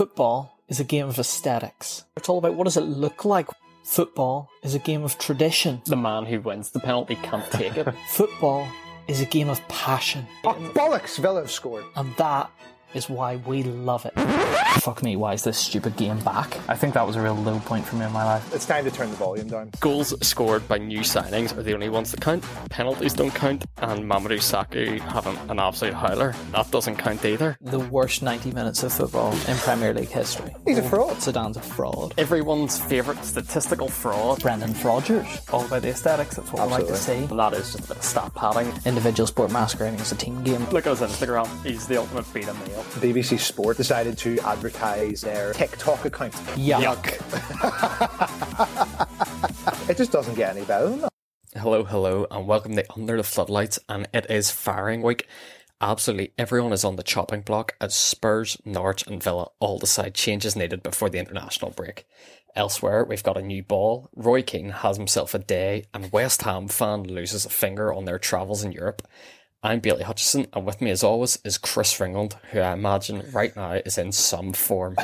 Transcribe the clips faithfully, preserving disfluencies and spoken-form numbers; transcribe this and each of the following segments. Football is a game of aesthetics. It's all about what does it look like. Football is a game of tradition. The man who wins the penalty can't take it. Football is a game of passion. Oh, bollocks, Villa have scored. And that is why we love it. Fuck me, why is this stupid game back? I think that was a real low point for me in my life. It's time to turn the volume down. Goals scored by new signings are the only ones that count. Penalties don't count, and Mamadou Sakho having an absolute howler, that doesn't count either. The worst ninety minutes of football in Premier League history. He's a fraud. Zidane's a fraud. Everyone's favourite statistical fraud. Brendan Rodgers. All about the aesthetics, that's what absolutely. I like to see. But that is just a bit of stat padding. Individual sport masquerading as a team game. Look at his Instagram, he's the ultimate beta male. B B C Sport decided to advertise their TikTok account. Yuck. Yuck. It just doesn't get any better than that. Hello, hello, and welcome to Under the Floodlights, and it is firing week. Absolutely everyone is on the chopping block as Spurs, Norwich and Villa all decide changes needed before the international break. Elsewhere, we've got a new ball, Roy Keane has himself a day, and West Ham fan loses a finger on their travels in Europe. I'm Bailey Hutchison, and with me as always is Chris Ringland, who I imagine right now is in some form.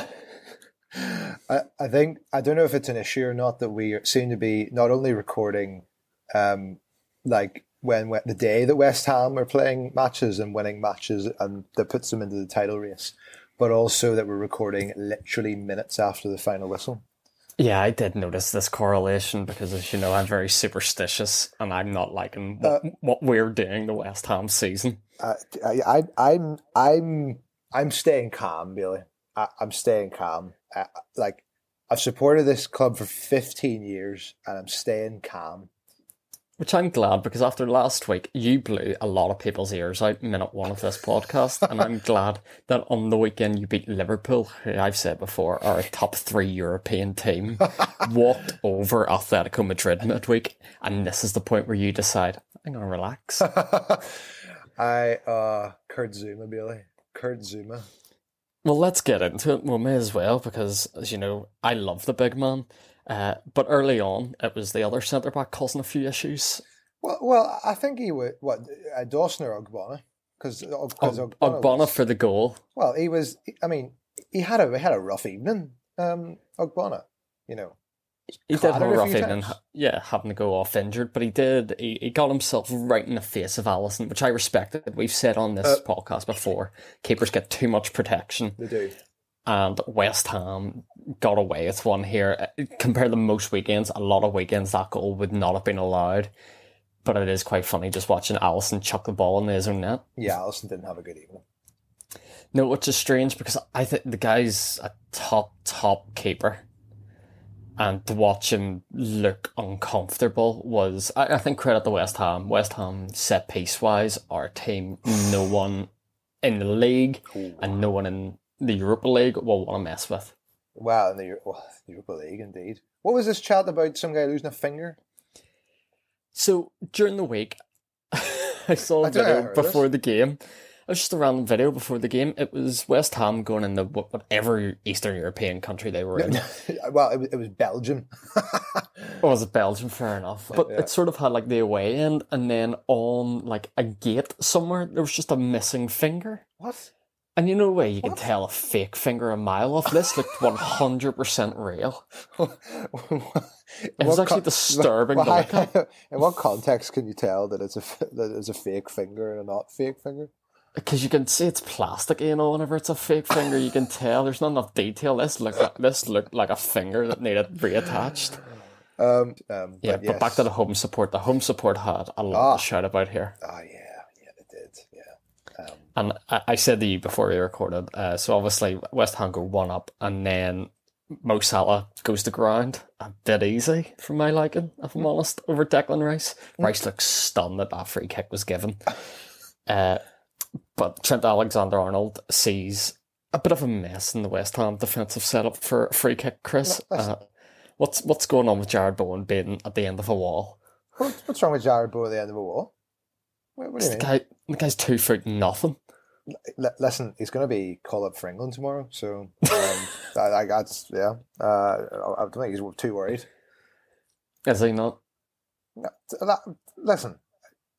I, I think, I don't know if it's an issue or not, that we seem to be not only recording um, like when, when the day that West Ham are playing matches and winning matches and that puts them into the title race, but also that we're recording literally minutes after the final whistle. Yeah, I did notice this correlation because, as you know, I'm very superstitious and I'm not liking what, uh, what we're doing the West Ham season. Uh, I, I, I'm, I'm, I'm staying calm, Billy. I, I'm staying calm. I, like, I've supported this club for fifteen years and I'm staying calm. Which I'm glad, because after last week, you blew a lot of people's ears out minute one of this podcast, and I'm glad that on the weekend you beat Liverpool, who I've said before are a top three European team, walked over Atletico Madrid midweek, and this is the point where you decide, I'm going to relax. I, uh, Kurt Zouma, Billy. Kurt Zouma. Well, let's get into it. We may as well, because, as you know, I love the big man. Uh, but early on, it was the other centre back causing a few issues. Well, well, I think he would what uh, Dawson or Ogbonna, because Ogbonna, Ogbonna for the goal. Well, he was. I mean, he had a he had a rough evening. Um, Ogbonna, you know, he did have a rough evening. Times. Yeah, having to go off injured, but he did. He, he got himself right in the face of Alisson, which I respected. We've said on this uh, podcast before, keepers get too much protection. They do. And West Ham got away with one here. Compared to most weekends, a lot of weekends, that goal would not have been allowed. But it is quite funny just watching Alisson chuck the ball in his own net. Yeah, Alisson didn't have a good evening. No, which is strange because I think the guy's a top, top keeper. And to watch him look uncomfortable was, I, I think, credit to West Ham. West Ham, set piece-wise, our team, no one in the league and no one in... the Europa League will want to mess with. Wow, in the Euro- well, Europa League, indeed. What was this chat about some guy losing a finger? So, during the week, I saw a I video before this. the game. It was just a random video before the game. It was West Ham going in the whatever Eastern European country they were in. Well, it was, it was Belgium. Oh, was it Belgium? Fair enough. But yeah. It sort of had like the away end, and then on like a gate somewhere, there was just a missing finger. What? And you know where you can what? tell a fake finger a mile off? This looked one hundred percent real. It was actually con- disturbing. Well, I, in what context can you tell that it's a, that it's a fake finger and a not fake finger? Because you can see it's plastic, you know, whenever it's a fake finger, you can tell. There's not enough detail. This looked like, this looked like a finger that needed reattached. Um, um, yeah, but, yes. but back to the home support. The home support had a lot ah. to shout about here. Oh, yeah. Um, and I, I said to you before we recorded, uh, so obviously West Ham go one up and then Mo Salah goes to ground. A bit easy for my liking, if I'm honest, over Declan Rice. Rice looks stunned that that free kick was given. Uh, but Trent Alexander-Arnold sees a bit of a mess in the West Ham defensive setup for a free kick, Chris. No, uh, what's what's going on with Jarrod Bowen being at the end of a wall? What's wrong with Jarrod Bowen at the end of a wall? What, what do you mean? The, guy, the guy's two foot nothing. L- listen, he's going to be called up for England tomorrow, so um, I, I, that's yeah. Uh, I don't think he's too worried. Is he not? No, that, listen,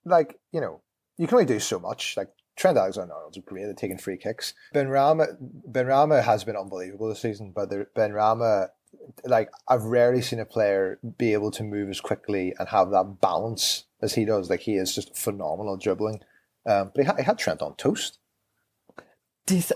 like you know, you can only do so much. Like Trent Alexander-Arnold's great at taking free kicks. Benrahma, Benrahma has been unbelievable this season, but Benrahma, like, I've rarely seen a player be able to move as quickly and have that balance as he does. Like, he is just phenomenal dribbling. Um, but he had, he had Trent on toast.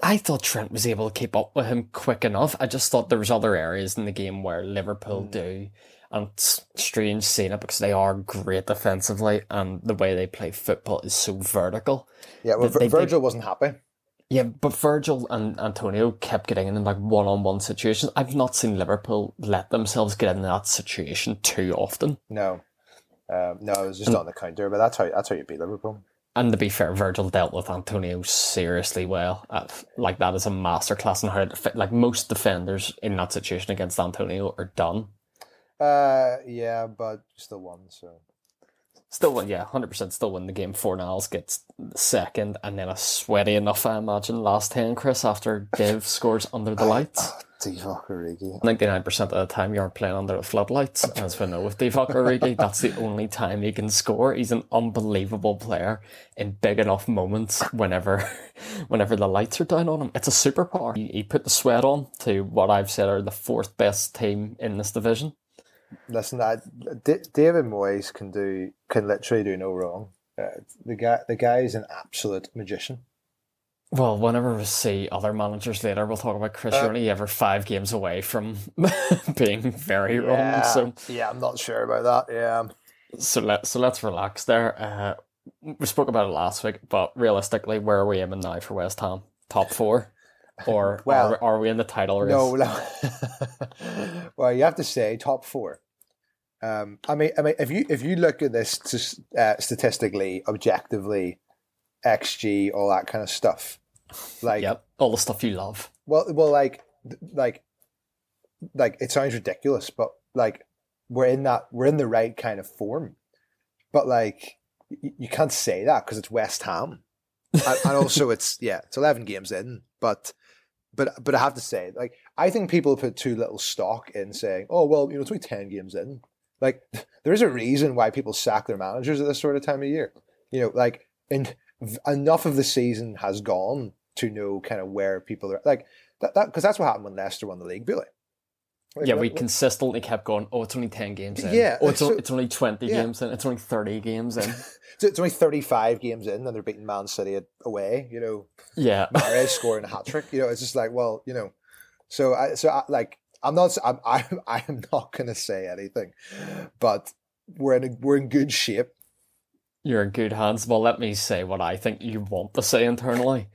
I thought Trent was able to keep up with him quick enough. I just thought there was other areas in the game where Liverpool mm. do. And it's strange seeing it because they are great defensively, and the way they play football is so vertical. Yeah, well, they, Virgil they, wasn't happy. Yeah, but Virgil and Antonio kept getting in like one-on-one situations. I've not seen Liverpool let themselves get in that situation too often. No, um, no, it was just and, on the counter. But that's how that's how you beat Liverpool. And to be fair, Virgil dealt with Antonio seriously well. Like, that is a masterclass in how to fit. Like, most defenders in that situation against Antonio are done. Uh, yeah, but still won, so. Still won, yeah, one hundred percent still won the game. Fornals gets second, and then a sweaty enough, I imagine, last ten, Chris, after Div scores under the lights. Oh, Divock Origi. ninety-nine percent of the time you are playing under the floodlights, as we know with Divock Origi. That's the only time he can score. He's an unbelievable player in big enough moments whenever whenever the lights are down on him. It's a superpower. He, he put the sweat on to what I've said are the fourth best team in this division. Listen, I, D- David Moyes can do can literally do no wrong. Uh, the guy, the guy is an absolute magician. Well, whenever we see other managers later, we'll talk about Chris. Uh, You're only ever five games away from being very yeah, wrong. So yeah, I'm not sure about that. Yeah. So let so let's relax there. Uh, we spoke about it last week, but realistically, where are we aiming now for West Ham? Top four. Or well, are, are we in the title race? No. no. Well, you have to say top four. Um, I mean, I mean, if you if you look at this to, uh, statistically, objectively, X G, all that kind of stuff, like yep, all the stuff you love. Well, well, like, like, like it sounds ridiculous, but like we're in that we're in the right kind of form, but like you, you can't say that because it's West Ham, and, and also it's yeah, it's eleven games in, but. But but I have to say, like, I think people put too little stock in saying, oh, well, you know, it's only ten games in. Like, there is a reason why people sack their managers at this sort of time of year. You know, like, and enough of the season has gone to know kind of where people are. Like, that because that, that's what happened when Leicester won the league, really. Like, yeah, we what, consistently kept going, oh, it's only ten games in. Yeah. Oh, it's, so, o- it's only twenty yeah. games in. It's only thirty games in. So it's only thirty-five games in, and they're beating Man City away, you know. Yeah. Mahrez scoring a hat-trick. You know, it's just like, well, you know. So, I, so I, like, I'm not I'm, I'm, I'm not going to say anything, but we're in, a, we're in good shape. You're in good hands. Well, let me say what I think you want to say internally.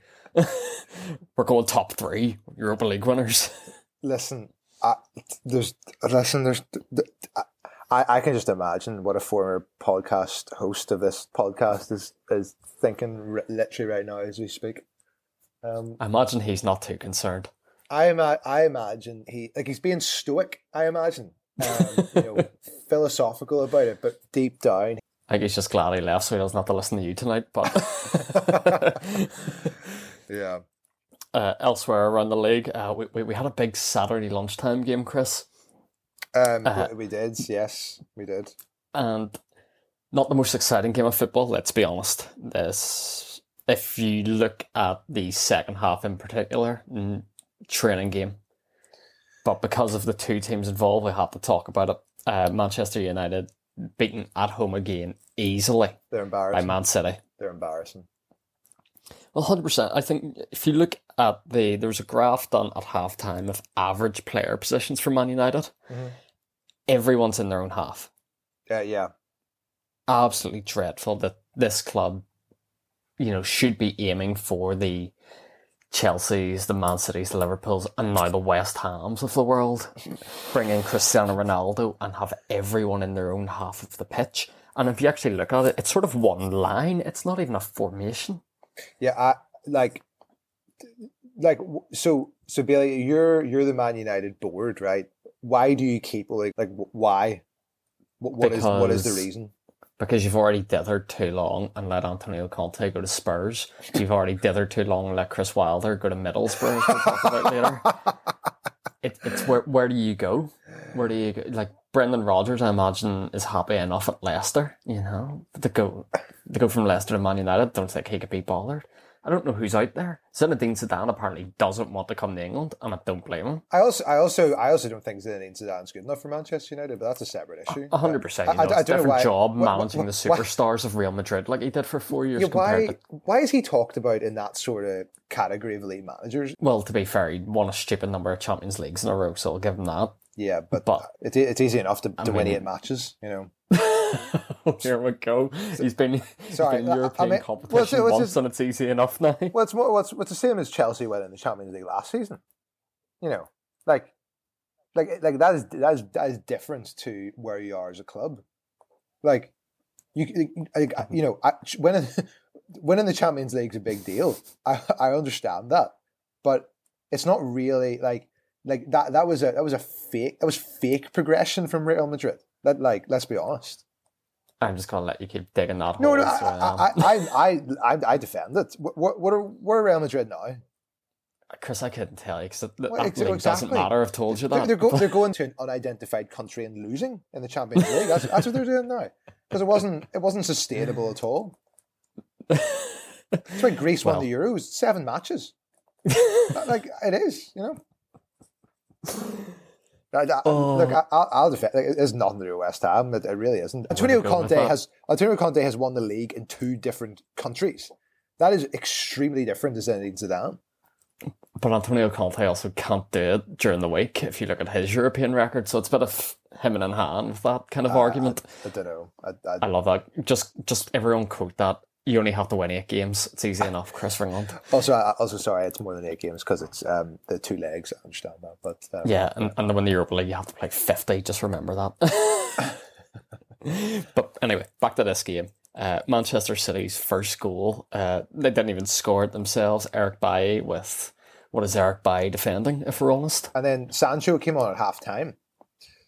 We're going top three Europa League winners. Listen. I, there's listen. There's I, I can just imagine what a former podcast host of this podcast is is thinking literally right now as we speak. Um, I imagine he's not too concerned. I am. I imagine he like he's being stoic. I imagine um, you know philosophical about it, but deep down, I think he's just glad he left so he doesn't have to listen to you tonight. But yeah. Uh, elsewhere around the league, uh, we, we we had a big Saturday lunchtime game, Chris. Um, uh, we did, yes, we did. And not the most exciting game of football, let's be honest. This, if you look at the second half in particular, training game. But because of the two teams involved, we have to talk about it. Uh, Manchester United beaten at home again easily. They're embarrassing. By Man City. They're embarrassing. Well, one hundred percent. I think if you look at the... There was a graph done at halftime of average player positions for Man United. Mm-hmm. Everyone's in their own half. Uh, yeah. Absolutely dreadful that this club, you know, should be aiming for the Chelseas, the Man Cities, the Liverpools, and now the West Hams of the world. Bring in Cristiano Ronaldo and have everyone in their own half of the pitch. And if you actually look at it, it's sort of one line. It's not even a formation. Yeah, I like, like so. So Bailey, you're you're the Man United board, right? Why do you keep like like why? What, what is what is the reason? Because you've already dithered too long and let Antonio Conte go to Spurs. You've already dithered too long and let Chris Wilder go to Middlesbrough, as we'll talk about later. It, it's where where do you go? Where do you go? Like Brendan Rodgers, I imagine, is happy enough at Leicester, you know, to go to go from Leicester to Man United. Don't think he could be bothered. I don't know who's out there. Zinedine Zidane apparently doesn't want to come to England, and I don't blame him. I also, I also, I also don't think Zinedine Zidane's good enough for Manchester United, but that's a separate issue. A hundred percent. It's a different job managing the superstars of Real Madrid, like he did for four years. Yeah, why? To... Why is he talked about in that sort of category of league managers? Well, to be fair, he won a stupid number of Champions Leagues in a row, so I'll give him that. Yeah, but, but it, it's easy enough to, to I mean, win eight matches, you know. Here we go. So, he's been, sorry, he's been European I mean, competition what's it, what's once, his, and it's easy enough now. Well, it's, what's, what's the same as Chelsea winning the Champions League last season. You know, like, like, like that is that is that is different to where you are as a club. Like, you, like, you know, I, winning winning the Champions League is a big deal. I I understand that, but it's not really like like that. That was a that was a fake that was fake progression from Real Madrid. That like, let's be honest. I'm just gonna let you keep digging that no, hole. No, no, so, I, I, I, I, I defend it. What, what are, where are Real Madrid now? Chris, I couldn't tell you because that well, league exactly. doesn't matter. I've told you that. They're, they're, go, they're going to an unidentified country and losing in the Champions League. That's, that's what they're doing now because it wasn't, it wasn't sustainable at all. That's why Greece well, won the Euros, seven matches. Like it is, you know. I, I, oh. Look, I, I'll, I'll defend. Like, it's nothing to do with West Ham. It, it really isn't. Antonio Conte has Antonio Conte has won the league in two different countries. That is extremely different as anything to that. But Antonio Conte also can't do it during the week. If you look at his European record, so it's a bit of him and in hand with that kind of uh, argument. I, I don't know. I, I, I love that. Just, just everyone quote that. You only have to win eight games. It's easy enough, Chris Ringland. Also, also sorry, it's more than eight games because it's um, the two legs. I understand that, but um, yeah, and and when the Europa League, you have to play fifty. Just remember that. But anyway, back to this game. Uh, Manchester City's first goal. Uh, they didn't even score it themselves. Eric Bailly with what is Eric Bailly defending? If we're honest. And then Sancho came on at half time.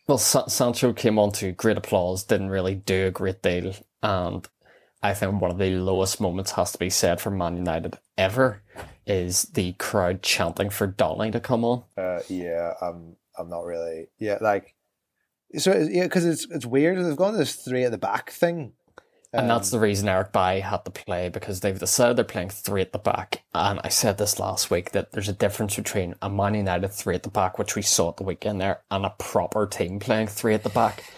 Well, Sa- Sancho came on to great applause. Didn't really do a great deal, and I think one of the lowest moments has to be said for Man United ever is the crowd chanting for Donny to come on. Uh, yeah, I'm I'm not really... Yeah, like... So, yeah, because it's it's weird. They've gone to this three at the back thing. Um, and that's the reason Eric Bailly had to play, because they've decided they're playing three at the back. And I said this last week, that there's a difference between a Man United three at the back, which we saw at the weekend there, and a proper team playing three at the back.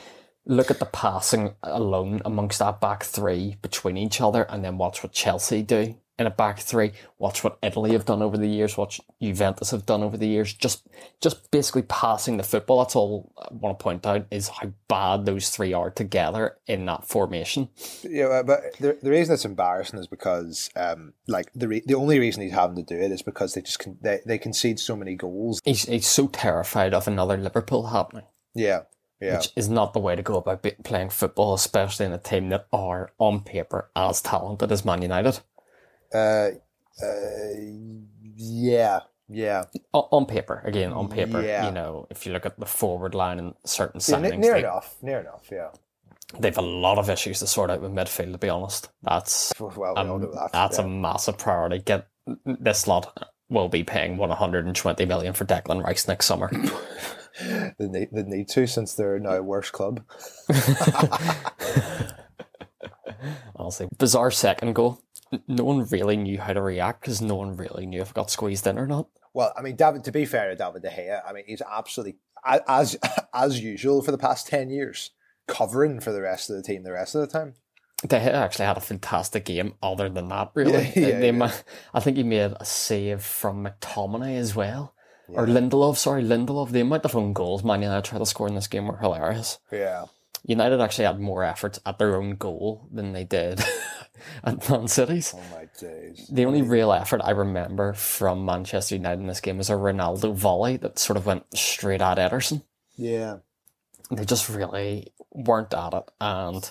Look at the passing alone amongst that back three between each other, and then watch what Chelsea do in a back three. Watch what Italy have done over the years. Watch Juventus have done over the years. Just, just basically passing the football. That's all I want to point out is how bad those three are together in that formation. Yeah, but the the reason it's embarrassing is because, um, like the re- the only reason he's having to do it is because they just con- they they concede so many goals. He's he's so terrified of another Liverpool happening. Yeah. Yeah. Which is not the way to go about playing football, especially in a team that are, on paper, as talented as Man United. Uh, uh, yeah, yeah. O- on paper, again, on paper. Yeah. You know, if you look at the forward line and certain signings. Yeah, n- near they, enough, near enough, yeah. They've a lot of issues to sort out with midfield, to be honest. That's, well, we a, that, that's yeah. a massive priority. Get this lot will be paying one hundred twenty million dollars for Declan Rice next summer. They need, they need to, since they're now a worse club. Honestly, bizarre second goal. No one really knew how to react because no one really knew if it got squeezed in or not. Well, I mean, David. To be fair to David De Gea, I mean, he's absolutely, as as usual for the past ten years, covering for the rest of the team the rest of the time. De Gea actually had a fantastic game other than that, really. Yeah, yeah, they, they, yeah. I think he made a save from McTominay as well. Yeah. Or Lindelof, sorry, Lindelof. The amount of own goals Man United tried to score in this game were hilarious. Yeah. United actually had more efforts at their own goal than they did at Man City's. Oh my days. The only real effort I remember from Manchester United in this game was a Ronaldo volley that sort of went straight at Ederson. Yeah. They just really weren't at it. And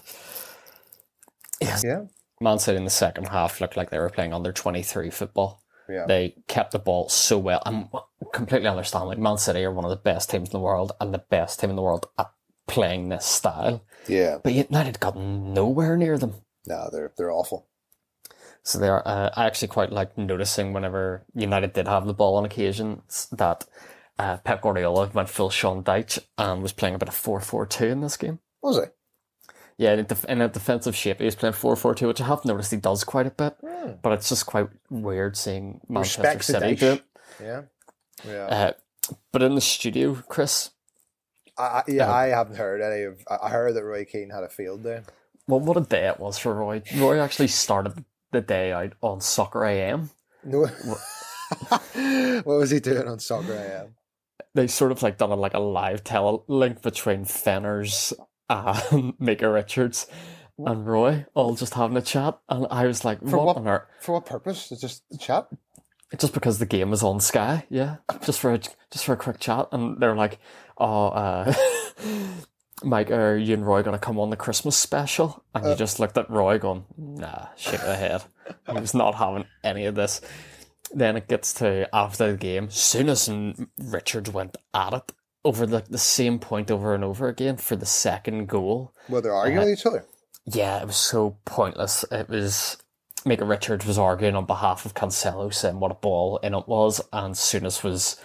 yeah. yeah. Man City in the second half looked like they were playing under twenty-three football. Yeah. They kept the ball so well. I completely understand. Like, Man City are one of the best teams in the world and the best team in the world at playing this style. Yeah. But United got nowhere near them. No, they're they're awful. So they are. Uh, I actually quite like noticing whenever United did have the ball on occasions that uh, Pep Guardiola went full Sean Dyche and was playing a bit of four four two in this game. Was he? Yeah, in, def- in a defensive shape, he's playing four four two, which I have noticed he does quite a bit. Mm. But it's just quite weird seeing Manchester Respect City do it. Yeah, yeah. Uh, but in the studio, Chris. I, yeah, um, I haven't heard any of. I heard that Roy Keane had a field day. Well, what a day it was for Roy. Roy actually started the day out on Soccer A M. No. What was he doing on Soccer A M? They sort of like done a, like a live tele link between Fenners and Mika Richards and Roy, all just having a chat. And I was like, for what, what on earth? For what purpose? Just a chat? Just because the game was on Sky, yeah. Just for a, just for a quick chat. And they're like, oh, uh, Mike, are you and Roy going to come on the Christmas special? And uh, you just looked at Roy going, nah, shake the head. He was not having any of this. Then it gets to after the game. Souness and Richards went at it over the, the same point over and over again for the second goal. Well, they're arguing uh, with each other. Yeah, it was so pointless. It was... Mika Richards was arguing on behalf of Cancelo, saying what a ball in it was, and Souness was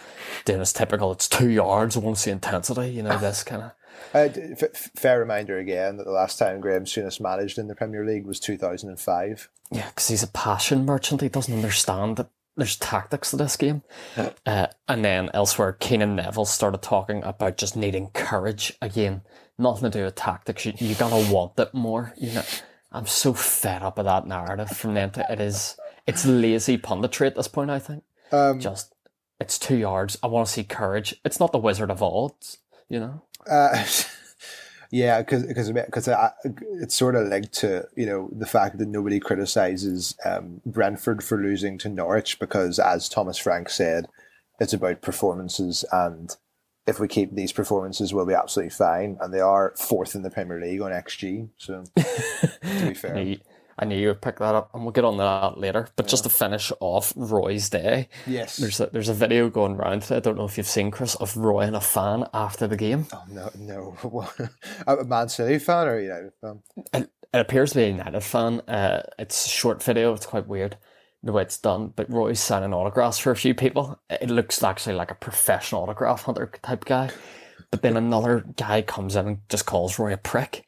doing his typical, it's two yards, I want to see intensity, you know, this kind of... Uh, f- fair reminder again that the last time Graeme Souness managed in the Premier League was two thousand five. Yeah, because he's a passion merchant, he doesn't understand that there's tactics to this game. Uh, and then elsewhere, Keane and Neville started talking about just needing courage again. Nothing to do with tactics, you, you gotta want it more, you know. I'm so fed up of that narrative from them. To, it is, it's lazy punditry at this point, I think. Um, Just, it's two yards. I want to see courage. It's not the Wizard of Oz, you know? Uh, yeah, because it's sort of linked to, you know, the fact that nobody criticises um, Brentford for losing to Norwich because, as Thomas Frank said, it's about performances, and if we keep these performances, we'll be absolutely fine. And they are fourth in the Premier League on X G. So, to be fair. I, knew, I knew you would pick that up, and we'll get on to that later. But yeah. Just to finish off Roy's day, yes, there's a, there's a video going around, I don't know if you've seen, Chris, of Roy and a fan after the game. Oh, no, no. A Man City fan or a United fan? It, it appears to be a United fan. Uh, it's a short video. It's quite weird the way it's done, but Roy's signing autographs for a few people. It looks actually like a professional autograph hunter type guy, but then another guy comes in and just calls Roy a prick.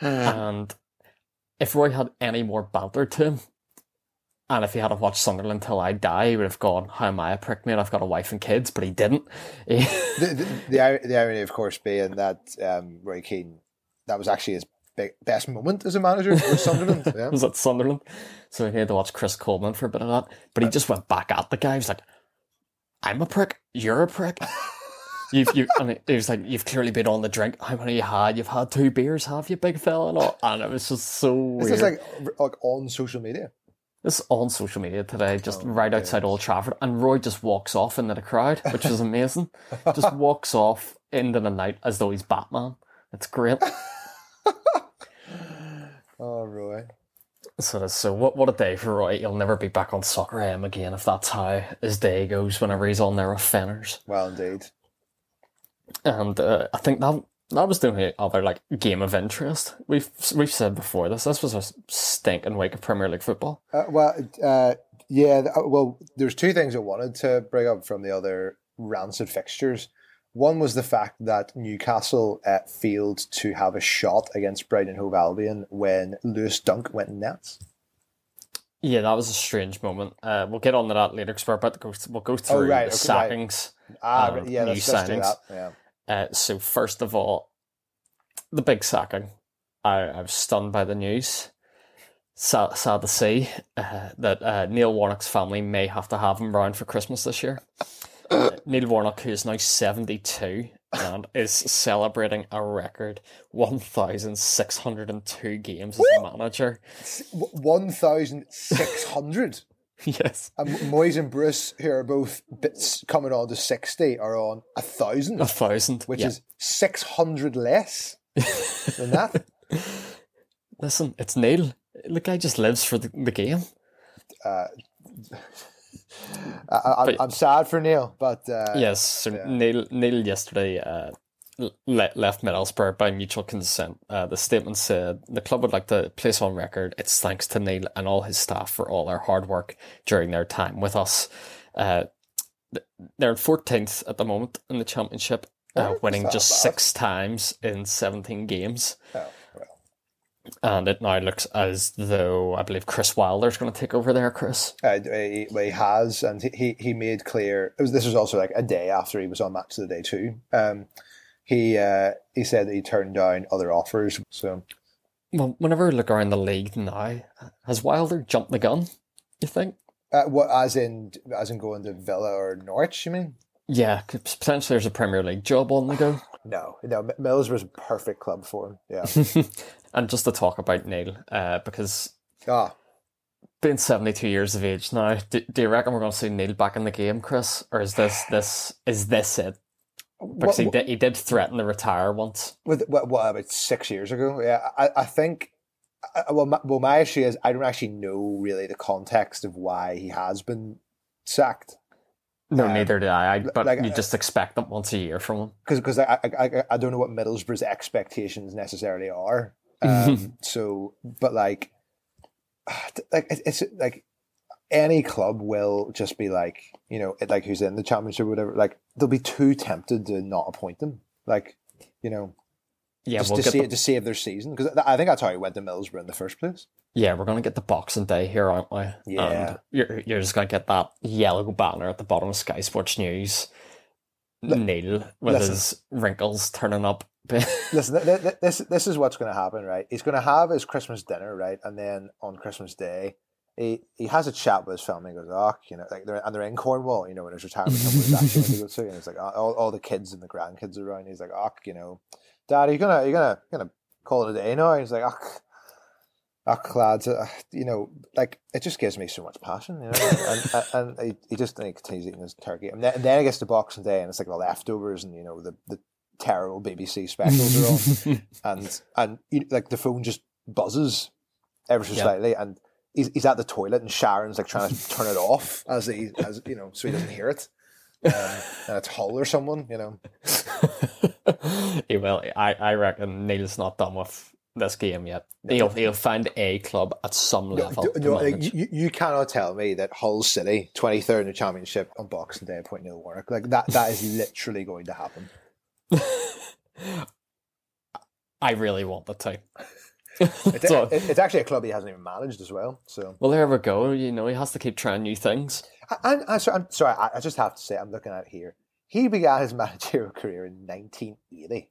And if Roy had any more banter to him, and if he hadn't watched Sunderland Till I Die, he would have gone, how am I a prick, mate? I've got a wife and kids. But he didn't. the, the, the, the irony, of course, being that um, Roy Keane, that was actually his best moment as a manager was Sunderland. Yeah. Was at Sunderland, so he had to watch Chris Coleman for a bit of that. But he just went back at the guy. He was like, "I'm a prick. You're a prick. You've you." And he was like, "You've clearly been on the drink. How many you had? You've had two beers, have you, big fella?" And all. And it was just so weird. It's like like on social media. It's on social media today, just oh, right outside yes. Old Trafford, and Roy just walks off into the crowd, which is amazing. Just walks off into the night as though he's Batman. It's great. Oh, Roy. So, so what, what a day for Roy. He'll never be back on Soccer A M again if that's how his day goes whenever he's on there with Fenners. Well, indeed. And uh, I think that that was the only other like game of interest. We've we've said before this, this was a stinking week of Premier League football. Uh, well, uh, yeah, well, there's two things I wanted to bring up from the other rancid fixtures. One was the fact that Newcastle uh, failed to have a shot against Brighton Hove Albion when Lewis Dunk went in nets. Yeah, that was a strange moment. Uh, we'll get on to that later because we're about to go, we'll go through oh, right, the okay, sackings right. Ah, and yeah, new let's, signings. Let's do that. Yeah. Uh, so first of all, the big sacking. I, I was stunned by the news. Sad, sad to see uh, that uh, Neil Warnock's family may have to have him round for Christmas this year. Uh, Neil Warnock, who is now seventy-two and is celebrating a record one thousand six hundred two games as a manager. one thousand six hundred? Yes. And Moyes and Bruce, who are both bits coming on to sixty, are on one thousand. one thousand, which yeah. is six hundred less than that. Listen, it's Neil. The guy just lives for the, the game. Uh... I, I'm, I'm sad for Neil, but uh, yes, so yeah. Neil Neil yesterday uh, le- left Middlesbrough by mutual consent. Uh, the statement said the club would like to place on record its thanks to Neil and all his staff for all their hard work during their time with us. Uh, they're fourteenth at the moment in the championship, uh, winning just bad? six times in seventeen games. Oh, well. And it now looks as though, I believe, Chris Wilder's going to take over there, Chris. Uh, he, he has, and he, he made clear, it was, this was also like a day after he was on Match of the Day too. Um, he uh, he said that he turned down other offers. So, well, whenever I look around the league now, has Wilder jumped the gun, you think? Uh, what, as in as in going to Villa or Norwich, you mean? Yeah, potentially there's a Premier League job on the go. no, no, Middlesbrough's a perfect club for him, yeah. And just to talk about Neil, uh, because ah. being seventy-two years of age now, do, do you reckon we're going to see Neil back in the game, Chris? Or is this this is this it? Because what, he, did, he did threaten to retire once. With, what, what, about six years ago? Yeah, I, I think... Well my, well, my issue is I don't actually know really the context of why he has been sacked. No, um, neither do I. I but like, you just expect them once a year from him. Because I, I I don't know what Middlesbrough's expectations necessarily are. Um, so, but like, like it's like any club will just be like, you know, like who's in the Championship or whatever. Like they'll be too tempted to not appoint them. Like, you know. Yeah, just we'll to, save, the, to save their season. Because I think that's how he went to Middlesbrough in the first place. Yeah, we're going to get the Boxing Day here, aren't we? Yeah. And you're, you're just going to get that yellow banner at the bottom of Sky Sports News. L- Neil, with listen, his wrinkles turning up. listen, th- th- this, this is what's going to happen, right? He's going to have his Christmas dinner, right? And then on Christmas Day, he, he has a chat with his family and goes, oh, you know, like they're, and they're in Cornwall, you know, when his retirement company is actually going to go to. And it's like, oh, all, all the kids and the grandkids are around. He's like, oh, you know. Dad, are you gonna, are you gonna, gonna call it a day now? He's like, "Ach, ach, lads, uh, you know, like it just gives me so much passion, you know." and, and and he, he just and he continues eating his turkey, and then, and then he gets to Boxing Day, and it's like the leftovers, and you know the, the terrible B B C specials are on, and and you, like the phone just buzzes ever so slightly, yeah. and he's he's at the toilet, and Sharon's like trying to turn it off as he as you know so he doesn't hear it. Um, and it's Hull or someone, you know. He will. I, I reckon Neil's not done with this game yet. He'll he'll find a club at some level. No, no, like, you, you cannot tell me that Hull City twenty third in the Championship on Boxing Day appoint Neil Warnock. Like that that is literally going to happen. I really want that to. It's, so, it, it's actually a club he hasn't even managed as well. So well, there we go. You know, he has to keep trying new things. I, I, I'm sorry. I'm sorry I, I just have to say, I'm looking at it here. He began his managerial career in nineteen eighty.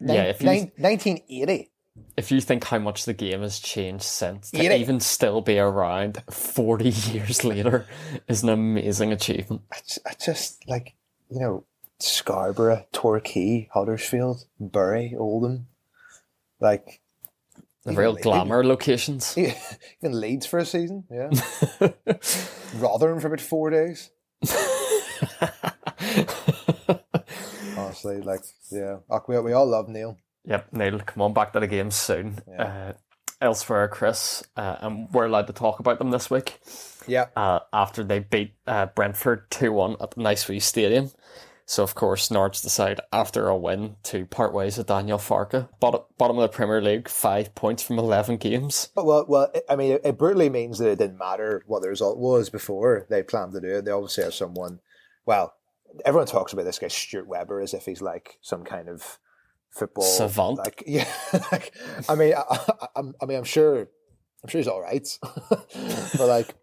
Nin, yeah, if you, nine, nineteen eighty. If you think how much the game has changed since, to eighty. Even still be around forty years later is an amazing achievement. I just, I just like you know Scarborough, Torquay, Huddersfield, Bury, Oldham, like. The even real Le- glamour even, locations. Even Leeds for a season, yeah. Rotherham for about four days. Honestly, like, yeah. We, we all love Neil. Yep, Neil, come on back to the game soon. Yeah. Uh, elsewhere, Chris, uh, and we're allowed to talk about them this week. Yeah. Uh, after they beat uh, Brentford two one at the Nice Wee Stadium. So, of course, Norwich decide after a win to part ways with Daniel Farke. Bottom, bottom of the Premier League, five points from eleven games. Well, well, I mean, it brutally means that it didn't matter what the result was before they planned to do it. They obviously have someone... Well, everyone talks about this guy, Stuart Webber, as if he's like some kind of football... Savant. Like, yeah. Like, I mean, I, I, I mean, I'm sure, I'm sure he's all right. But like...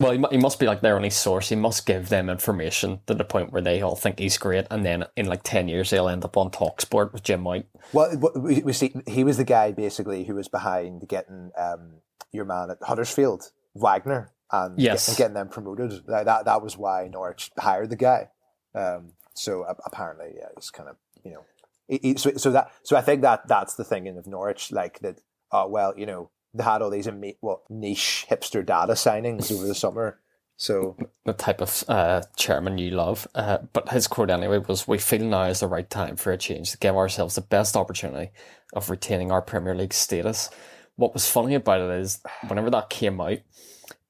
Well, he must be like their only source. He must give them information to the point where they all think he's great, and then in like ten years they'll end up on TalkSport with Jim White. Well, we see he was the guy basically who was behind getting um, your man at Huddersfield, Wagner, and, yes. get, and getting them promoted. That, that that was why Norwich hired the guy. Um, so apparently, yeah, it's kind of you know. He, he, so so that so I think that that's the thing of Norwich, like that. Uh, well, you know. They had all these ama- well, niche hipster data signings over the summer. So the type of uh, chairman you love. Uh, but his quote anyway was, "We feel now is the right time for a change to give ourselves the best opportunity of retaining our Premier League status." What was funny about it is whenever that came out,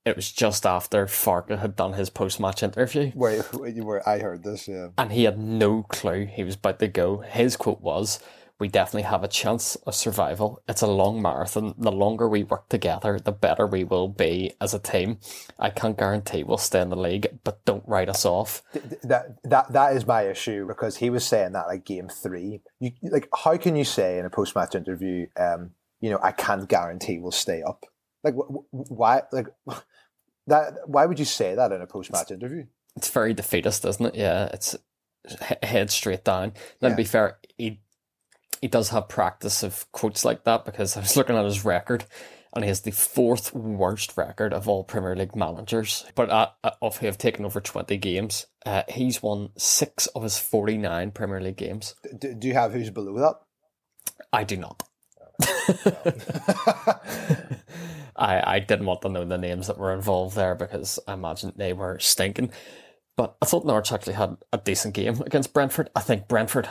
it was just after Farke had done his post-match interview. Where, where I heard this, yeah. And he had no clue he was about to go. His quote was, we definitely have a chance of survival. It's a long marathon. The longer we work together, the better we will be as a team. I can't guarantee we'll stay in the league, but don't write us off. That that that is my issue, because he was saying that like game three. You like, how can you say in a post-match interview, um, you know, I can't guarantee we'll stay up? Like wh- why? Like that? Why would you say that in a post-match interview? It's very defeatist, isn't it? Yeah, it's head straight down. Now, yeah. To be fair, he. He does have practice of quotes like that, because I was looking at his record and he has the fourth worst record of all Premier League managers, but at, at, of who have taken over twenty games. Uh, he's won six of his forty-nine Premier League games. Do, do you have who's below that? I do not. I, I didn't want to know the names that were involved there, because I imagine they were stinking. But I thought Norwich actually had a decent game against Brentford. I think Brentford...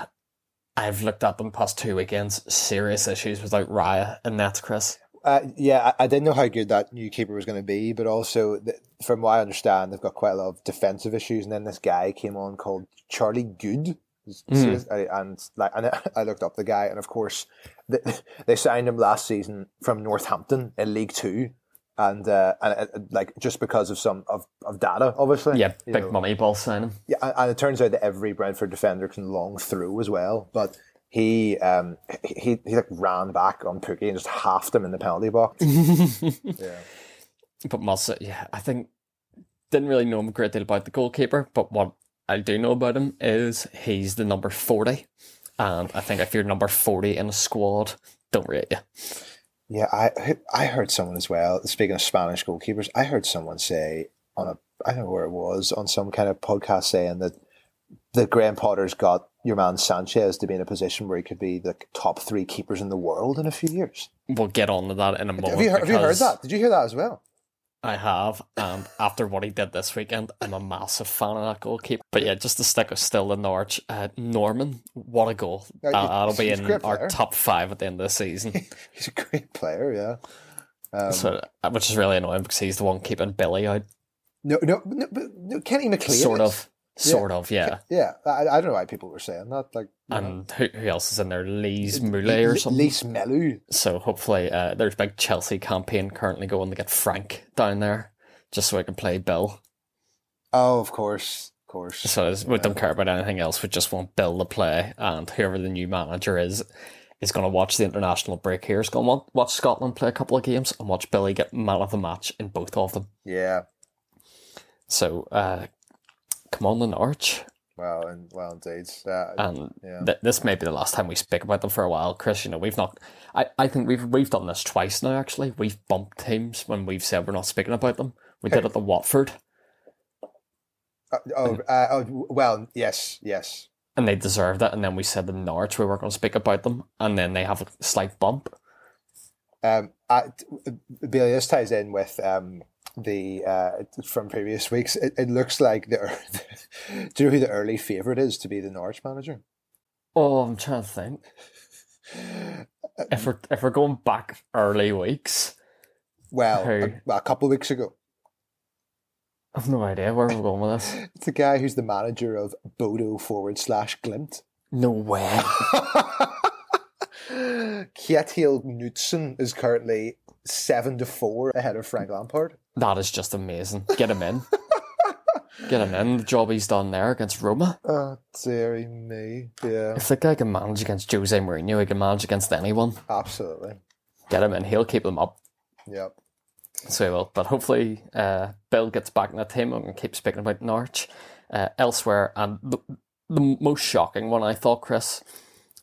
I've looked at them past two weekends. Serious issues without Raya and that's Chris. Uh, yeah, I, I didn't know how good that new keeper was going to be, but also, the, from what I understand, they've got quite a lot of defensive issues. And then this guy came on called Charlie Good, mm. I, and like, and I looked up the guy, and of course, they, they signed him last season from Northampton in League Two, and uh, and uh, like just because of some of, of data, obviously. Yeah, big know. money ball signing. Yeah, and, and it turns out that every Brentford defender can long through as well. But he um he he like ran back on Pookie and just halved him in the penalty box. yeah, but must yeah, I think didn't really know him a great deal about the goalkeeper, but what I do know about him is he's the number forty, and I think if you're number forty in a squad, don't rate you. Yeah, I I heard someone as well, speaking of Spanish goalkeepers, I heard someone say on a, I don't know where it was, on some kind of podcast saying that, that Graham Potter's got your man Sanchez to be in a position where he could be the top three keepers in the world in a few years. We'll get on to that in a moment. Have you heard, have you heard that? Did you hear that as well? I have, and after what he did this weekend, I'm a massive fan of that goalkeeper. But yeah, just to stick with still in Norwich, uh, Norman, what a goal. Uh, that'll be in our top five at the end of the season. He's a great player, yeah. Um, so, which is really annoying, because he's the one keeping Billy out. No, no, no, no Kenny McLean. Sort of, sort yeah. of, yeah. Yeah, I, I don't know why people were saying that. Like, and know. who who else is in there? Lise Moulay or something? Lise Melu. So hopefully uh, there's a big Chelsea campaign currently going to get Frank down there, just so I can play Bill. Oh, of course. course. So yeah. We don't care about anything else. We just want Bill to play, and whoever the new manager is is going to watch the international break here. He's going to watch Scotland play a couple of games and watch Billy get man of the match in both of them. Yeah. So uh, come on, then, Arch. Well, and well, indeed. Uh, and yeah. th- this may be the last time we speak about them for a while, Chris. You know, we've not. I, I think we've we've done this twice now. Actually, we've bumped teams when we've said we're not speaking about them. We hey. did it to Watford. Uh, oh, uh, oh, well, yes, yes. And they deserved it. And then we said in Norwich we weren't going to speak about them. And then they have a slight bump. Um, I, Billy, this ties in with um the uh from previous weeks. It, it looks like the do you know who the early favourite is to be the Norwich manager? Oh, I'm trying to think. If we're if we're going back early weeks, well, a, a couple of weeks ago. I've no idea where we're going with this. It's the guy who's the manager of Bodo forward slash Glimt. No way. Kjetil Knudsen is currently seven to four ahead of Frank Lampard. That is just amazing. Get him in. Get him in. The job he's done there against Roma. Oh, dearie me. Yeah. If the guy can manage against Jose Mourinho, he can manage against anyone. Absolutely. Get him in. He'll keep them up. Yep. So he will. But hopefully uh, Bill gets back in the team and keep speaking about Norwich. Uh, elsewhere, and the, the most shocking one, I thought, Chris,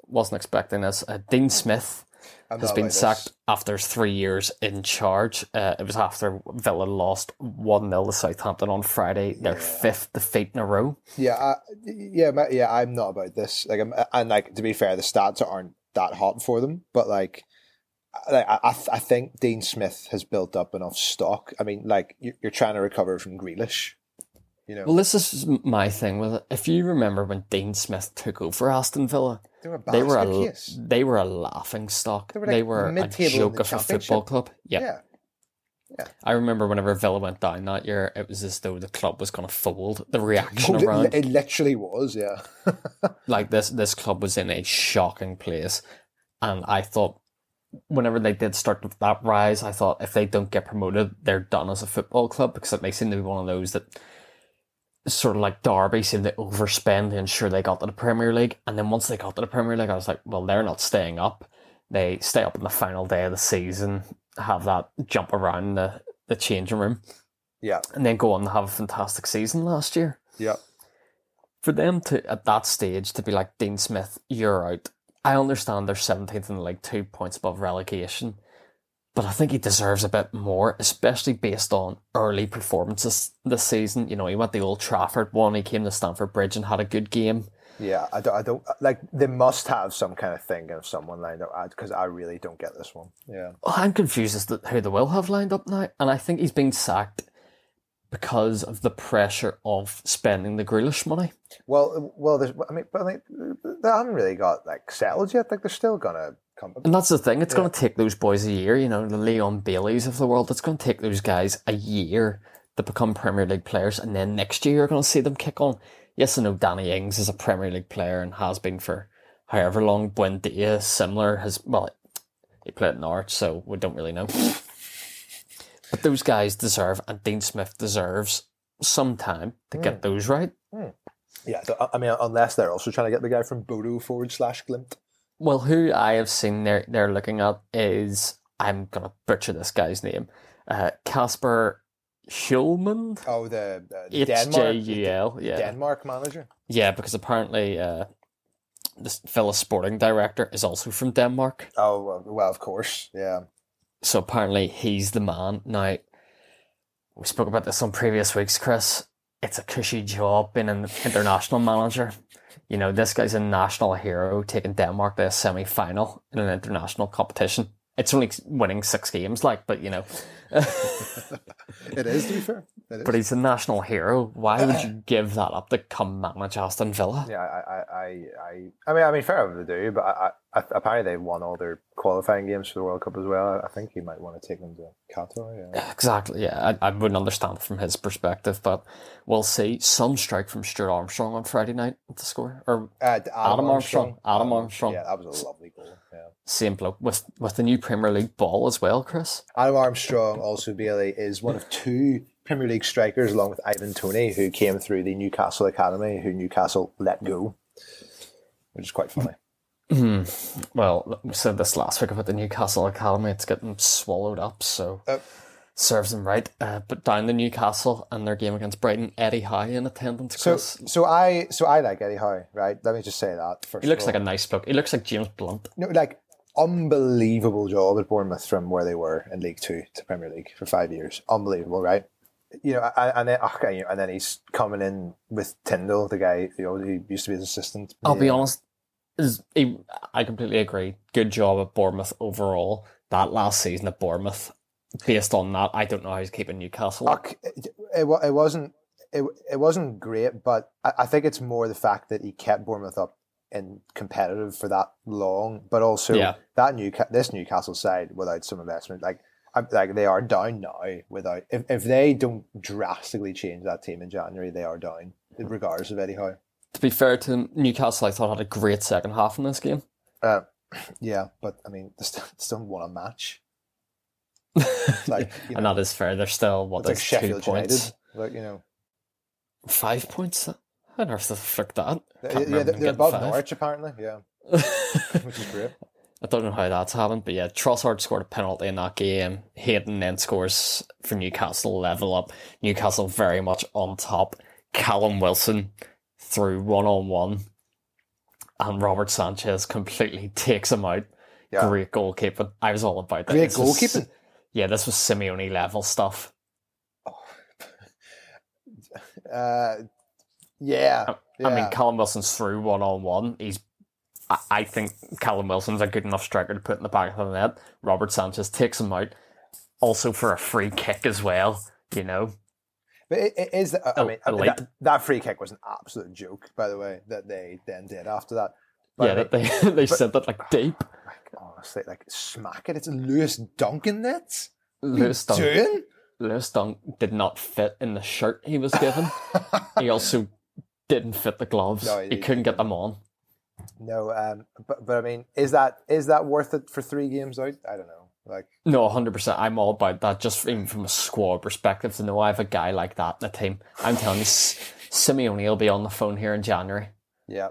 wasn't expecting this. Uh, Dean Smith I'm has been like sacked this. after three years in charge. Uh, it was after Villa lost one nil to Southampton on Friday, their yeah. fifth defeat in a row. Yeah, uh, yeah, yeah. I'm not about this. Like, I'm, and like to be fair, the stats aren't that hot for them, but like. Like I, I think Dean Smith has built up enough stock. I mean, like you're trying to recover from Grealish, you know. Well, this is my thing with it. If you remember when Dean Smith took over Aston Villa, they were, they were a they were a laughing stock. They were, like they were a joke of a football club. Yeah. yeah, Yeah. I remember whenever Villa went down that year, it was as though the club was going to fold. The reaction oh, around... It literally was, yeah. Like, this this club was in a shocking place. And I thought, whenever they did start with that rise, I thought, if they don't get promoted, they're done as a football club, because they seem to be one of those that... sort of like Derby seemed to overspend to ensure they got to the Premier League. And then once they got to the Premier League, I was like, well, they're not staying up. They stay up on the final day of the season, have that jump around the, the changing room. Yeah. And then go on to have a fantastic season last year. Yeah. For them to, at that stage, to be like, Dean Smith, you're out. I understand they're seventeenth in the league, two points above relegation. But I think he deserves a bit more, especially based on early performances this season. You know, he went the Old Trafford one, he came to Stamford Bridge and had a good game. Yeah, I don't, I don't like, they must have some kind of thing of someone lined up, because I really don't get this one. Yeah. Well, I'm confused as to who they will have lined up now, and I think he's been sacked because of the pressure of spending the Grealish money. Well, well, there's, I mean, but I think they haven't really got like settled yet. I think they're still gonna. And that's the thing, it's yeah. going to take those boys a year, you know, the Leon Baileys of the world, it's going to take those guys a year to become Premier League players, and then next year you're going to see them kick on. Yes, I know Danny Ings is a Premier League player and has been for however long. Buendia, similar, has, well, he played at Norwich, so we don't really know. But those guys deserve, and Dean Smith deserves, some time to mm. get those right. Mm. Yeah, I mean, unless they're also trying to get the guy from Bodo forward slash Glimt. Well, who I have seen they're, they're looking at is, I'm going to butcher this guy's name, Casper uh, Hjulmand. Oh, the, the H J U L, Denmark, yeah. Denmark manager. Yeah, because apparently uh, this fellow sporting director is also from Denmark. Oh, well, of course, yeah. So apparently he's the man. Now, we spoke about this on previous weeks, Chris. It's a cushy job being an international manager. You know, this guy's a national hero taking Denmark to a semi-final in an international competition. It's only winning six games, like, but, you know. It is, to be fair. It is. But he's a national hero. Why would you give that up to come manage Aston Villa? Yeah, I I, I, I mean, I mean, fair enough to do, but I, I, apparently they've won all their qualifying games for the World Cup as well. I think he might want to take them to Qatar. Yeah. Exactly, yeah. I, I wouldn't understand from his perspective, but we'll see. Some strike from Stuart Armstrong on Friday night at the score. Or uh, Adam, Adam Armstrong. Adam Armstrong. Yeah, that was a lovely goal. Yeah. Same bloke. With, with the new Premier League ball as well, Chris. Adam Armstrong, also Bailey, is one of two Premier League strikers, along with Ivan Toney, who came through the Newcastle Academy, who Newcastle let go, which is quite funny. Mm. Well, we said this last week about the Newcastle Academy, it's getting swallowed up, so oh. serves them right. Uh, but down to Newcastle and their game against Brighton, Eddie Howe in attendance, Chris. So, so I so I like Eddie Howe, right? Let me just say that first. He looks like a nice bloke. He looks like James Blunt. No, like, unbelievable job at Bournemouth from where they were in League Two to Premier League for five years. Unbelievable, right? You know, and then okay, and then he's coming in with Tyndall, the guy who used to be his assistant. I'll yeah. be honest, he, I completely agree. Good job at Bournemouth overall. That last season at Bournemouth, based on that, I don't know how he's keeping Newcastle. Okay, it, it wasn't it, it wasn't great, but I, I think it's more the fact that he kept Bournemouth up and competitive for that long, but also yeah. that new this Newcastle side without some investment, like. Like, they are down now. Without if, if they don't drastically change that team in January, they are down, regardless of Eddie Howe. To be fair to them, Newcastle, I thought, had a great second half in this game. Uh, yeah, but, I mean, they still, still won a match. Like, you know, and that is fair. They're still, what, there's like Sheffield two points. United, like, you know. Five points? How on earth the frick that? Yeah, they're, they're above five. Norwich, apparently, yeah. Which is great. I don't know how that's happened, but yeah, Trossard scored a penalty in that game. Hayden then scores for Newcastle, level up. Newcastle very much on top. Callum Wilson through one-on-one. And Robert Sanchez completely takes him out. Yeah. Great goalkeeping. I was all about that. Great this goalkeeping? Was, yeah, this was Simeone level stuff. Oh. Uh, yeah. I, yeah. I mean, Callum Wilson's through one-on-one. He's I think Callum Wilson's a good enough striker to put in the back of the net. Robert Sanchez takes him out, also for a free kick as well, you know. But it, it is, I mean, oh, that, that free kick was an absolute joke, by the way, that they then did after that. But yeah, that they they but, said that like deep. Like, honestly, like, smack it. It's Lewis Duncan nets. Lewis Dunk, Lewis Dunk did not fit in the shirt he was given. He also didn't fit the gloves. No, he, he couldn't get them on. No, um, but but I mean, is that is that worth it for three games out? I don't know. Like no, one hundred percent. I'm all about that. Just even from a squad perspective, to know I have a guy like that in the team. I'm telling you, Simeone will be on the phone here in January. Yeah.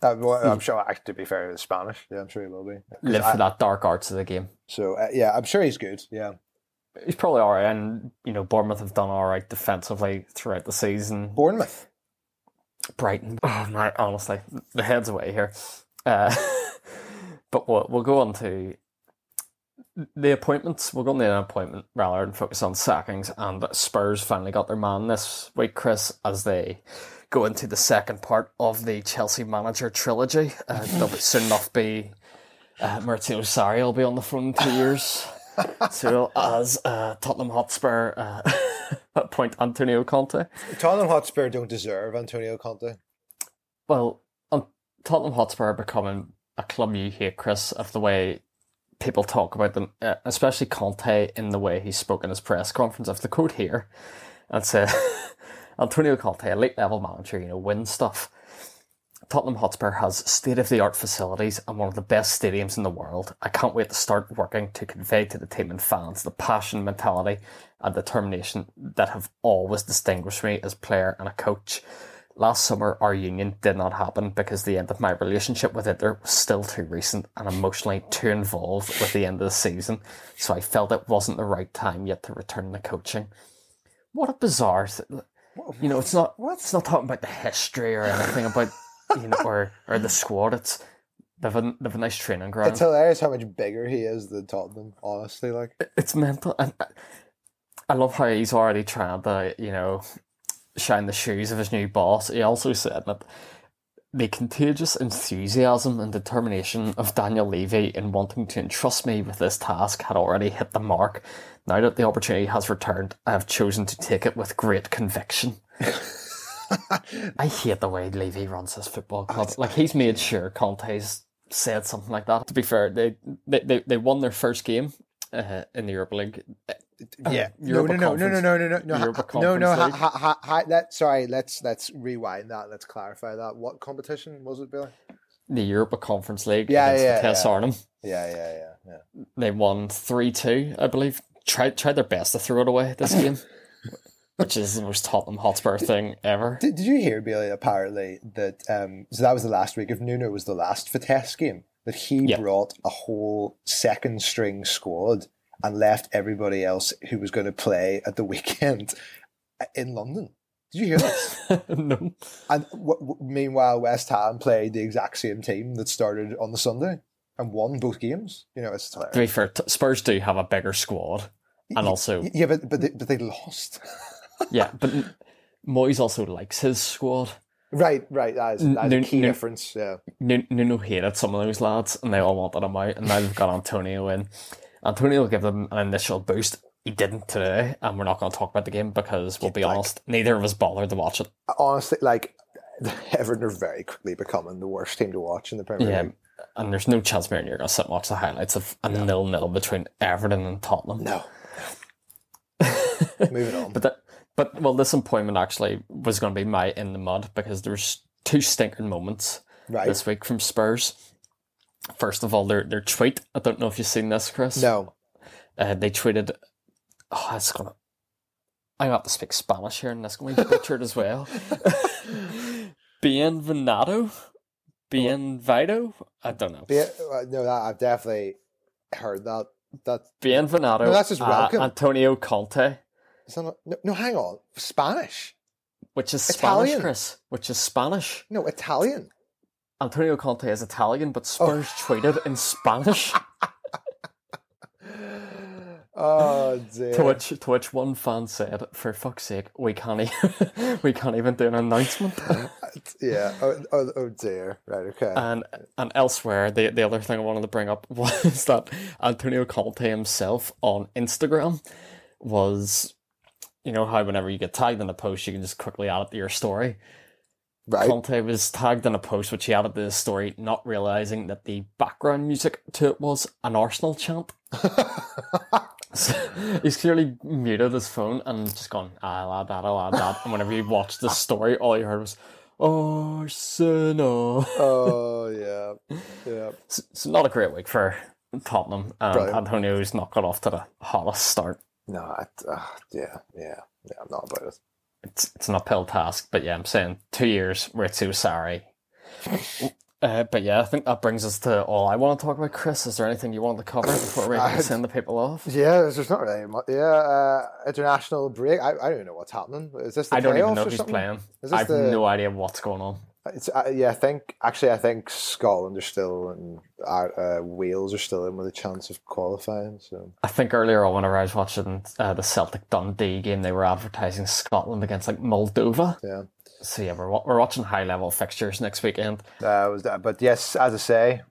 Uh, well, I'm sure, to be fair, he's Spanish. Yeah, I'm sure he will be. Live for I, that dark arts of the game. So, uh, yeah, I'm sure he's good. Yeah. He's probably all right. And, you know, Bournemouth have done all right defensively throughout the season. Bournemouth? Brighton. Oh, my, honestly, the head's away here. Uh, but we'll, we'll go on to the appointments. We'll go on to an appointment rather than focus on sackings. And Spurs finally got their man this week, Chris, as they go into the second part of the Chelsea manager trilogy. Uh, they'll soon enough be uh, Maurizio Sarri will be on the phone in two years. So as uh, Tottenham Hotspur uh, appoint Antonio Conte. Tottenham Hotspur don't deserve Antonio Conte. Well, um, Tottenham Hotspur are becoming a club you hate, Chris, of the way people talk about them, uh, especially Conte in the way he spoke in his press conference. I have the quote here and said... Antonio Conte, elite-level manager, you know, wins stuff. Tottenham Hotspur has state-of-the-art facilities and one of the best stadiums in the world. I can't wait to start working to convey to the team and fans the passion, mentality and determination that have always distinguished me as a player and a coach. Last summer, our union did not happen because the end of my relationship with Inter was still too recent and emotionally too involved with the end of the season, so I felt it wasn't the right time yet to return to coaching. What a bizarre... Th- You know, it's not what? It's not talking about the history or anything about, you know, or, or the squad. It's they've a, they've a nice training ground. It's hilarious how much bigger he is than Tottenham. Honestly, like it's mental. I, I love how he's already trying to, you know, shine the shoes of his new boss. He also said that the contagious enthusiasm and determination of Daniel Levy in wanting to entrust me with this task had already hit the mark. Now that the opportunity has returned, I have chosen to take it with great conviction. I hate the way Levy runs his football club. Like, he's made sure Conte's said something like that. To be fair, they they, they, they won their first game uh, in the Europa League. Uh, yeah. Europa no, no, no, no, no, no, no, no, Europa no, no, no. Ha, ha, ha, ha, that, sorry, let's let's rewind that. Let's clarify that. What competition was it, Billy? The Europa Conference League yeah, against yeah, Vitesse yeah. Arnhem. Yeah, yeah, yeah, yeah. They won three two, I believe. Tried tried their best to throw it away this game, which is the most Tottenham Hotspur did, thing ever. Did, did you hear, Bailey, apparently, that um, so that was the last week of Nuno, was the last Vitesse game, that he yep. brought a whole second string squad and left everybody else who was going to play at the weekend in London? Did you hear that? No. And w- w- meanwhile, West Ham played the exact same team that started on the Sunday and won both games. You know, it's hilarious. To be fair, t- Spurs do have a bigger squad. And also, yeah, but but they, but they lost. Yeah, but Moyes also likes his squad. Right, right. That's that a key N- difference. Yeah, Nuno N- N- hated some of those lads, and they all wanted him out. And now they've got Antonio in. Antonio will give them an initial boost. He didn't today, and we're not going to talk about the game because we'll be like, honest, neither of us bothered to watch it. Honestly, like Everton are very quickly becoming the worst team to watch in the Premier yeah. League. And there's no chance man, you're going to sit and watch the highlights of a no. nil-nil between Everton and Tottenham. No. Moving on. But, that, but well, this appointment actually was going to be my in the mud because there's two stinking moments right. this week from Spurs. First of all, their their tweet. I don't know if you've seen this, Chris. No. Uh, they tweeted, oh, it's gonna, I'm going to have to speak Spanish here and that's going to be butchered as well. Bienvenido? Bienvenido? I don't know. Bien, no, that, I've definitely heard that. That's Bienvenido. No, that's just welcome. Uh, Antonio Conte. Not, no, no, hang on. Spanish. Which is Italian. Spanish, Chris. Which is Spanish. No, Italian. Antonio Conte is Italian, but Spurs oh. tweeted in Spanish. Oh, dear. To which, to which one fan said, for fuck's sake, we can't even, we can't even do an announcement. Yeah. Oh, oh, oh, dear. Right, okay. And and elsewhere, the, the other thing I wanted to bring up was that Antonio Conte himself on Instagram was, you know how whenever you get tagged in a post, you can just quickly add it to your story. Right. Conte was tagged in a post which he added to his story, not realising that the background music to it was an Arsenal chant. He's clearly muted his phone and just gone, I'll add that, I'll add that. And whenever you watched this story, all you heard was, Arsenal. Oh, yeah. Yeah. It's, it's not a great week for Tottenham. Um, Antonio's not got off to the hottest start. No, I, uh, yeah, yeah, yeah, I'm not about it. It's, it's an uphill task, but yeah, I'm saying two years, we're too sorry. Uh, but yeah, I think that brings us to all I want to talk about. Chris, is there anything you want to cover before we I, send the people off? Yeah, there's not really much. Yeah, uh, international break. I, I don't even know what's happening. Is this the I don't even know who's something? playing. Is this I have the... no idea what's going on. It's, uh, yeah, I think actually, I think Scotland are still and uh, Wales are still in with a chance of qualifying. So I think earlier on, whenever I was watching uh, the Celtic Dundee game, they were advertising Scotland against like Moldova. Yeah. So yeah, we're we're watching high level fixtures next weekend. Uh, was that, but yes, as I say,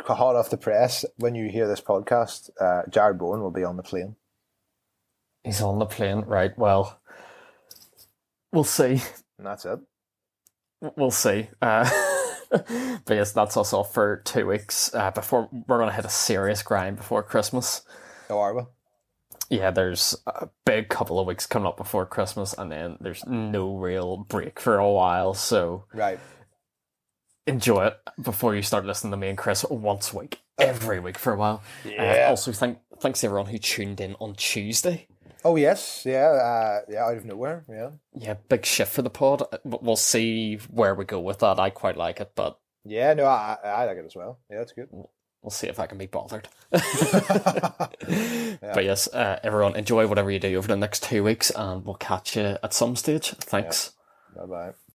hot off the press. When you hear this podcast, uh, Jarrod Bowen will be on the plane. He's on the plane, right? Well, we'll see. And that's it. We'll see. Uh, but yes, that's us off for two weeks. Uh, before we're going to hit a serious grind before Christmas. Oh, are we? Yeah, there's a big couple of weeks coming up before Christmas, and then there's no real break for a while. So right, enjoy it before you start listening to me and Chris once a week, every week for a while. Yeah. Uh, also, thank thanks to everyone who tuned in on Tuesday. Oh, yes. Yeah. Uh, yeah. Out of nowhere. Yeah. Yeah. Big shift for the pod. We'll see where we go with that. I quite like it, but. Yeah. No, I, I like it as well. Yeah, it's good. We'll see if I can be bothered. Yeah. But yes, uh, everyone, enjoy whatever you do over the next two weeks, and we'll catch you at some stage. Thanks. Yeah. Bye bye.